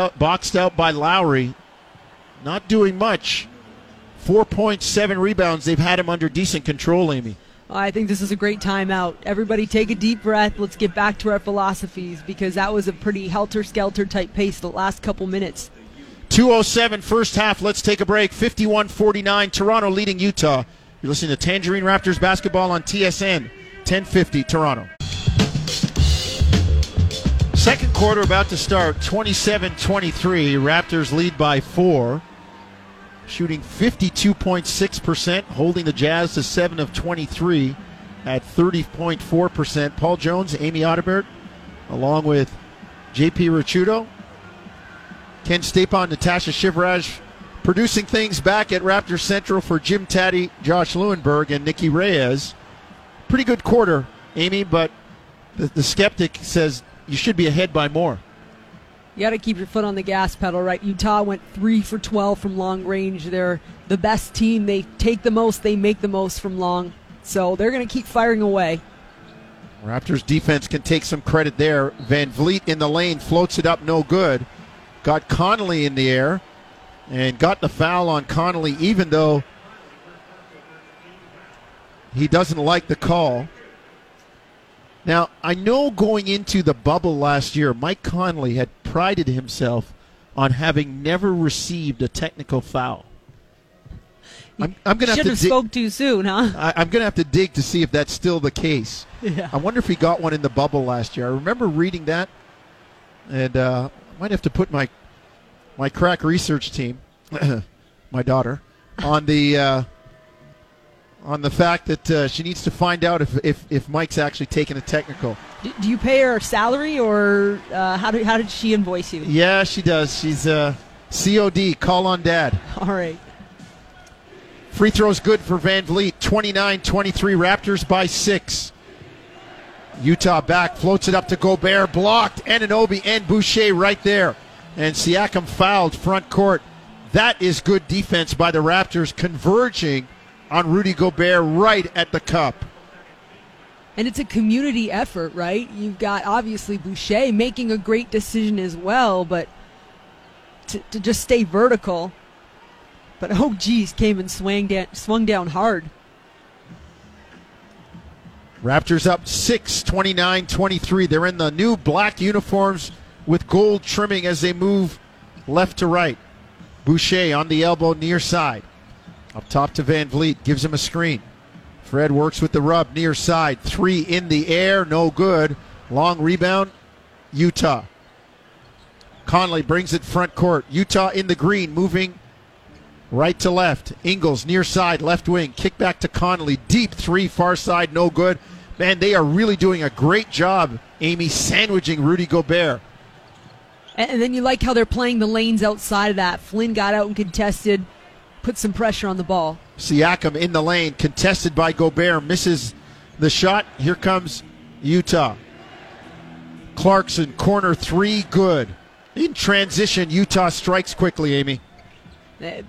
out by Lowry. Not doing much. 4.7 rebounds. They've had him under decent control, Amy. I think this is a great timeout. Everybody take a deep breath. Let's get back to our philosophies because that was a pretty helter-skelter type pace the last couple minutes. 2:07 first half. Let's take a break. 51-49, Toronto leading Utah. You're listening to Tangerine Raptors basketball on TSN 1050 Toronto. Second quarter about to start. 27-23. Raptors lead by 4. Shooting 52.6%, holding the Jazz to 7 of 23 at 30.4%. Paul Jones, Amy Audibert, along with J.P. Ricciuto. Ken Stapon, Natasha Shivraj, producing things back at Raptors Central for Jim Taddy, Josh Leuenberg, and Nikki Reyes. Pretty good quarter, Amy, but the skeptic says you should be ahead by more. You got to keep your foot on the gas pedal, right? Utah went 3 for 12 from long range. They're the best team. They take the most. They make the most from long. So they're going to keep firing away. Raptors defense can take some credit there. Van Vleet in the lane. Floats it up. No good. Got Conley in the air. And got the foul on Conley even though he doesn't like the call. Now, I know going into the bubble last year, Mike Conley had prided himself on having never received a technical foul. I'm going to have to spoke too soon, huh? I'm going to have to dig to see if that's still the case. Yeah. I wonder if he got one in the bubble last year. I remember reading that, and I might have to put my crack research team, my daughter, on the fact that she needs to find out if Mike's actually taking a technical. Do you pay her salary, or how did she invoice you? Yeah, she does. She's COD, call on dad. All right. Free throw's good for Van Vleet. 29-23 Raptors by 6. Utah back, floats it up to Gobert, blocked. Anunoby and Boucher right there. And Siakam fouled front court. That is good defense by the Raptors, converging on Rudy Gobert right at the cup. And it's a community effort, right? You've got, obviously, Boucher making a great decision as well, but to just stay vertical. But OGs came and swung down hard. Raptors up 6, 29-23. They're in the new black uniforms with gold trimming as they move left to right. Boucher on the elbow near side. Up top to Van Vleet. Gives him a screen. Fred works with the rub near side. Three in the air. No good. Long rebound. Utah. Conley brings it front court. Utah in the green moving right to left. Ingles near side, left wing. Kick back to Conley. Deep three, far side, no good. Man, they are really doing a great job, Amy, sandwiching Rudy Gobert. And then you like how they're playing the lanes outside of that. Flynn got out and contested, put some pressure on the ball. Siakam in the lane, contested by Gobert, misses the shot. Here comes Utah. Clarkson, corner three, good. In transition, Utah strikes quickly, Amy.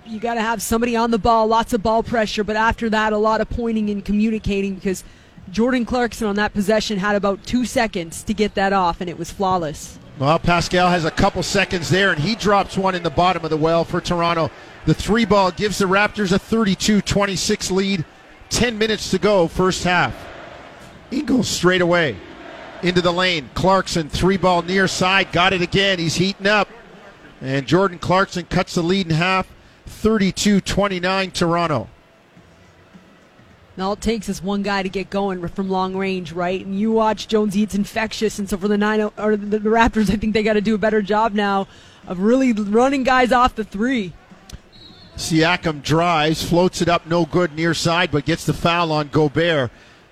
You got to have somebody on the ball, lots of ball pressure, but after that, a lot of pointing and communicating, because Jordan Clarkson on that possession had about 2 seconds to get that off, and it was flawless. Well, Pascal has a couple seconds there, and he drops one in the bottom of the well for Toronto. The three ball gives the Raptors a 32-26 lead. 10 minutes to go, first half. Ingles straight away into the lane. Clarkson, three ball near side, got it again. He's heating up, and Jordan Clarkson cuts the lead in half. 32-29 Toronto. Now all it takes is one guy to get going from long range, right? And you watch Jonesy, it's infectious. And so for the Raptors, I think they got to do a better job now of really running guys off the three. Siakam drives, floats it up, no good near side, but gets the foul on Gobert.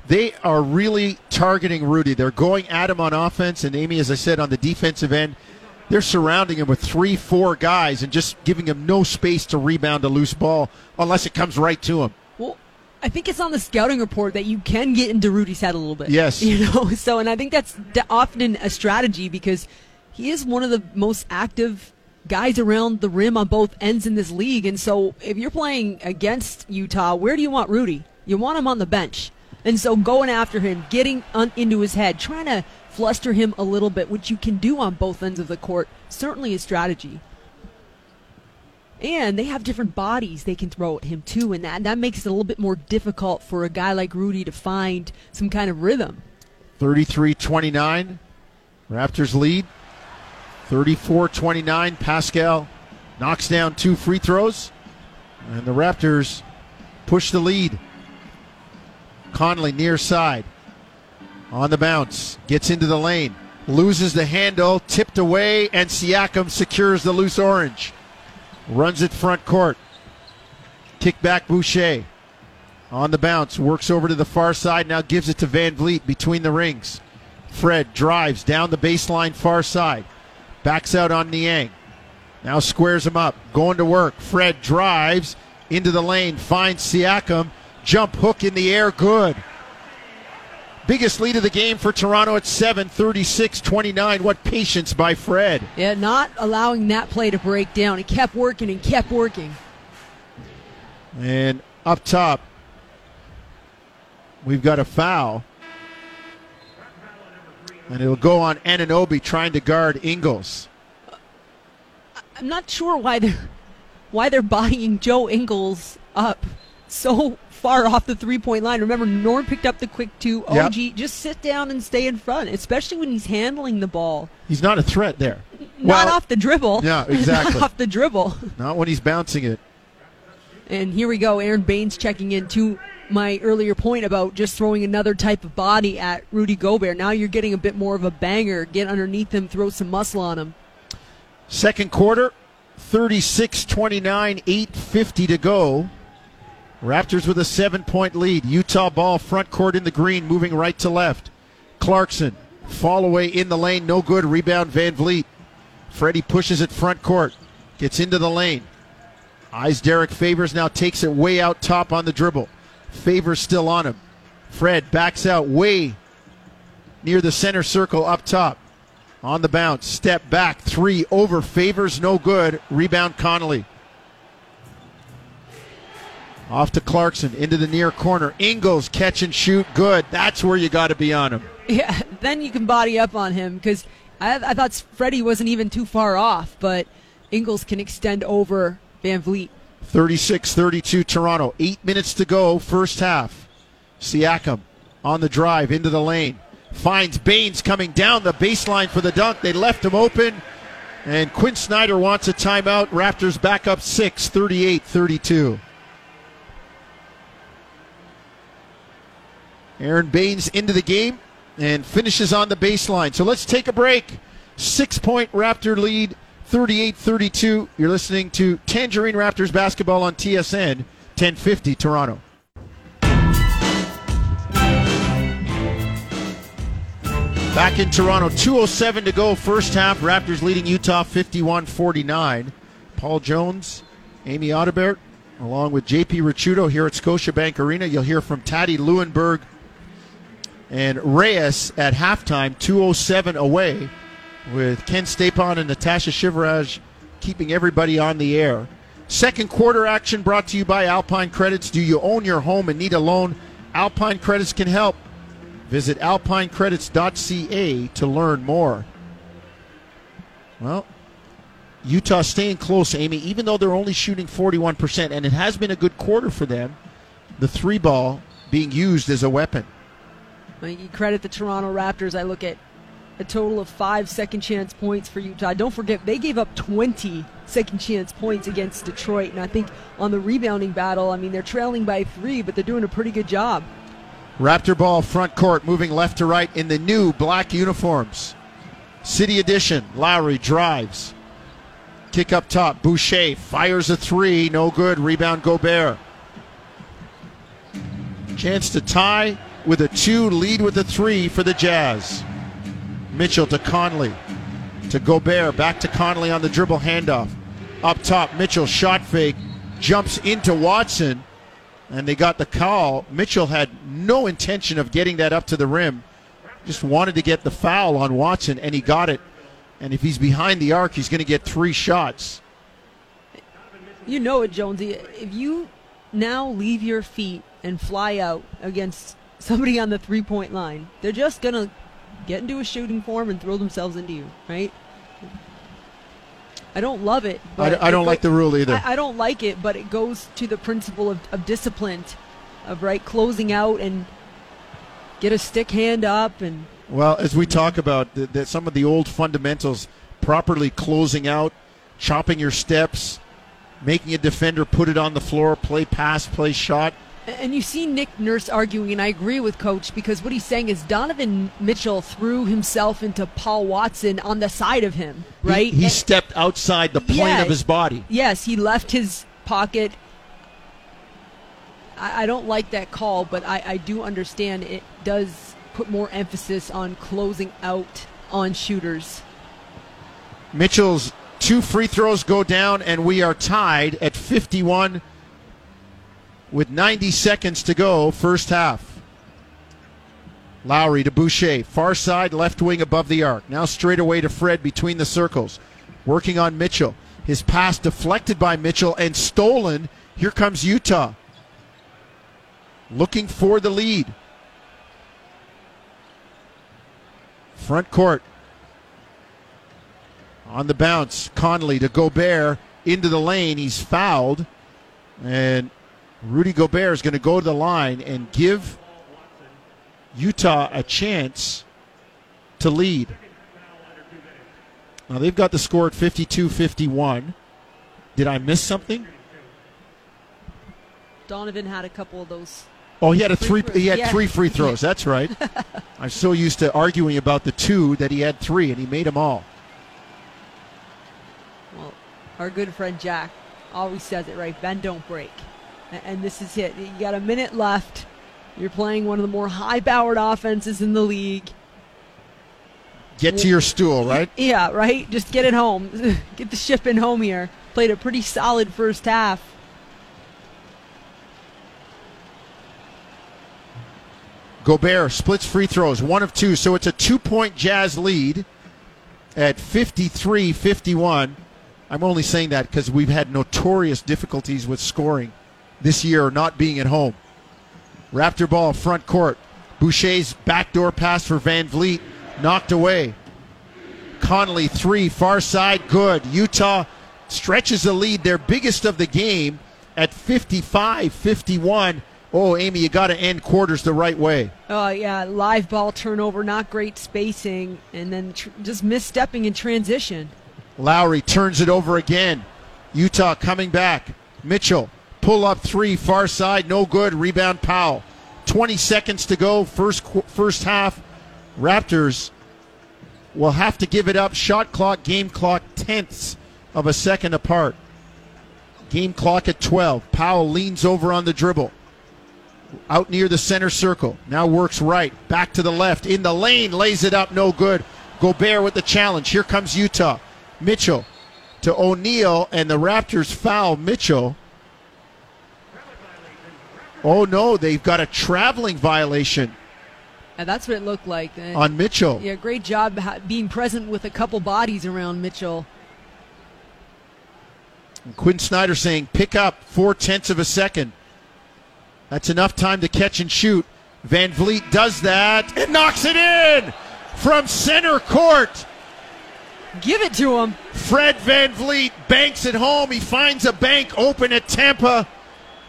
They are really targeting Rudy. They're going at him on offense, and Amy, as I said, on the defensive end, they're surrounding him with 3-4 guys and just giving him no space to rebound a loose ball unless it comes right to him. Well, I think it's on the scouting report that you can get into Rudy's head a little bit. Yes. You know, so, and I think that's often a strategy, because he is one of the most active guys around the rim on both ends in this league. And so if you're playing against Utah, where do you want Rudy? You want him on the bench. And so going after him, getting into his head, trying to fluster him a little bit, which you can do on both ends of the court, certainly a strategy. And they have different bodies they can throw at him too, and that makes it a little bit more difficult for a guy like Rudy to find some kind of rhythm. 33-29, Raptors lead. 34-29, Pascal knocks down 2 free throws, and the Raptors push the lead. Conley near side. On the bounce, gets into the lane, loses the handle, tipped away, and Siakam secures the loose orange. Runs it front court. Kick back Boucher. On the bounce, works over to the far side, now gives it to Van Vleet between the rings. Fred drives down the baseline far side. Backs out on Niang. Now squares him up, going to work. Fred drives into the lane, finds Siakam. Jump hook in the air, good. Biggest lead of the game for Toronto at 7, 36-29. What patience by Fred. Yeah, not allowing that play to break down. He kept working and kept working. And up top, we've got a foul. And it'll go on Anunoby trying to guard Ingles. I'm not sure why they're bodying Joe Ingles up so far off the three-point line. Remember, Norm picked up the quick two. OG, yep. Just sit down and stay in front, especially when he's handling the ball. He's not a threat there. Not off the dribble. Yeah, exactly. Not off the dribble. Not when he's bouncing it. And here we go. Aron Baynes checking in to my earlier point about just throwing another type of body at Rudy Gobert. Now you're getting a bit more of a banger. Get underneath him, throw some muscle on him. Second quarter, 36-29, 8:50 to go. Raptors with a 7-point lead. Utah ball, front court in the green, moving right to left. Clarkson, fall away in the lane, no good. Rebound, Van Vleet. Freddie pushes it front court, gets into the lane. Eyes Derek Favors, now takes it way out top on the dribble. Favors still on him. Fred backs out way near the center circle up top. On the bounce, step back, three over Favors, no good. Rebound Conley. Off to Clarkson, into the near corner. Ingles, catch and shoot, good. That's where you got to be on him. Yeah, then you can body up on him, because I thought Freddie wasn't even too far off, but Ingles can extend over Van Vleet. 36-32 Toronto. 8 minutes to go, first half. Siakam on the drive into the lane. Finds Baynes coming down the baseline for the dunk. They left him open, and Quinn Snyder wants a timeout. Raptors back up six, 38-32. Aron Baynes into the game and finishes on the baseline. So let's take a break. 6-point Raptor lead, 38-32. You're listening to Tangerine Raptors basketball on TSN 1050 Toronto. Back in Toronto, 2:07 to go, first half. Raptors leading Utah 51-49. Paul Jones, Amy Audibert, along with JP Ricciuto here at Scotiabank Arena. You'll hear from Taddy Leuenberg and Reyes at halftime, 2:07 away, with Ken Stapon and Natasha Shivaraj keeping everybody on the air. Second quarter action brought to you by Alpine Credits. Do you own your home and need a loan? Alpine Credits can help. Visit alpinecredits.ca to learn more. Well, Utah staying close, Amy, even though they're only shooting 41%, and it has been a good quarter for them, the three ball being used as a weapon. Well, you credit the Toronto Raptors. I look at a total of 5 second chance points for Utah. Don't forget, they gave up 20 second chance points against Detroit, and I think on the rebounding battle, I mean, they're trailing by three, but they're doing a pretty good job. Raptor ball, front court, moving left to right in the new black uniforms. City edition, Lowry drives. Kick up top, Boucher fires a three, no good. Rebound Gobert. Chance to tie with a two, lead with a three for the Jazz. Mitchell to Conley, to Gobert, back to Conley on the dribble handoff. Up top, Mitchell shot fake, jumps into Watson. And they got the call. Mitchell had no intention of getting that up to the rim. Just wanted to get the foul on Watson, and he got it. And if he's behind the arc, he's going to get three shots. You know it, Jonesy. If you now leave your feet and fly out against somebody on the three-point line, they're just going to get into a shooting form and throw themselves into you, right? I don't love it. But I don't like the rule either. I don't like it, but it goes to the principle of discipline, of right closing out and get a stick hand up. And well, as we talk about that, some of the old fundamentals, properly closing out, chopping your steps, making a defender put it on the floor, play pass, play shot. And you see Nick Nurse arguing, and I agree with Coach, because what he's saying is Donovan Mitchell threw himself into Paul Watson on the side of him, right? He stepped outside the plane of his body. Yes, he left his pocket. I don't like that call, but I do understand it does put more emphasis on closing out on shooters. Mitchell's two free throws go down, and we are tied at 51. With 90 seconds to go, first half. Lowry to Boucher, far side, left wing above the arc. Now straight away to Fred between the circles, working on Mitchell. His pass deflected by Mitchell and stolen. Here comes Utah, looking for the lead. Front court. On the bounce, Conley to Gobert into the lane. He's fouled, and Rudy Gobert is going to go to the line and give Utah a chance to lead. Now they've got the score at 52-51. Did I miss something? Donovan had a couple of those. Oh, he had three free throws. That's right. I'm so used to arguing about the two that he had three, and he made them all. Well, our good friend Jack always says it right. Bend, don't break. And this is it. You got a minute left. You're playing one of the more high-powered offenses in the league. Get to your stool, right? Yeah, right? Just get it home. Get the shipping home here. Played a pretty solid first half. Gobert splits free throws, one of two. So it's a two-point Jazz lead at 53-51. I'm only saying that because we've had notorious difficulties with scoring this year, not being at home. Raptor ball, front court. Boucher's backdoor pass for Van Vleet. Knocked away. Conley, three, far side, good. Utah stretches the lead, their biggest of the game, at 55-51. Oh, Amy, you got to end quarters the right way. Oh, yeah, live ball turnover, not great spacing, and then just misstepping in transition. Lowry turns it over again. Utah coming back. Mitchell, pull up three, far side, no good. Rebound, Powell. 20 seconds to go, first half. Raptors will have to give it up. Shot clock, game clock, tenths of a second apart. Game clock at 12. Powell leans over on the dribble. Out near the center circle. Now works right. Back to the left. In the lane. Lays it up. No good. Gobert with the challenge. Here comes Utah. Mitchell to O'Neal, and the Raptors foul Mitchell. Oh, no. They've got a traveling violation. Yeah, that's what it looked like. And on Mitchell. Yeah, great job being present with a couple bodies around Mitchell. And Quinn Snyder saying, pick up 0.4 of a second. That's enough time to catch and shoot. Van Vleet does that and knocks it in from center court. Give it to him. Fred Van Vleet banks it home. He finds a bank open at Tampa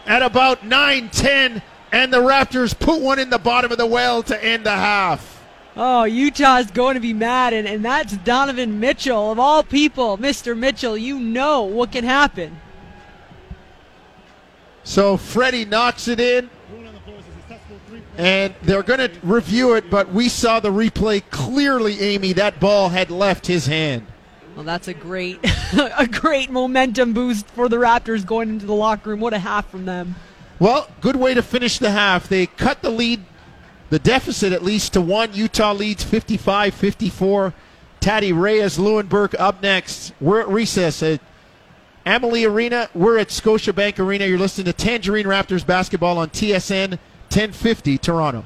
at about 9:10. And the Raptors put one in the bottom of the well to end the half. Oh, Utah's going to be mad, and that's Donovan Mitchell. Of all people, Mr. Mitchell, you know what can happen. So Freddie knocks it in, and they're going to review it, but we saw the replay clearly, Amy. That ball had left his hand. Well, that's a great, a great momentum boost for the Raptors going into the locker room. What a half from them. Well, good way to finish the half. They cut the lead, the deficit at least, to one. Utah leads 55-54. Taddy Reyes-Leuenberg up next. We're at recess at Amalie Arena. We're at Scotiabank Arena. You're listening to Tangerine Raptors basketball on TSN 1050 Toronto.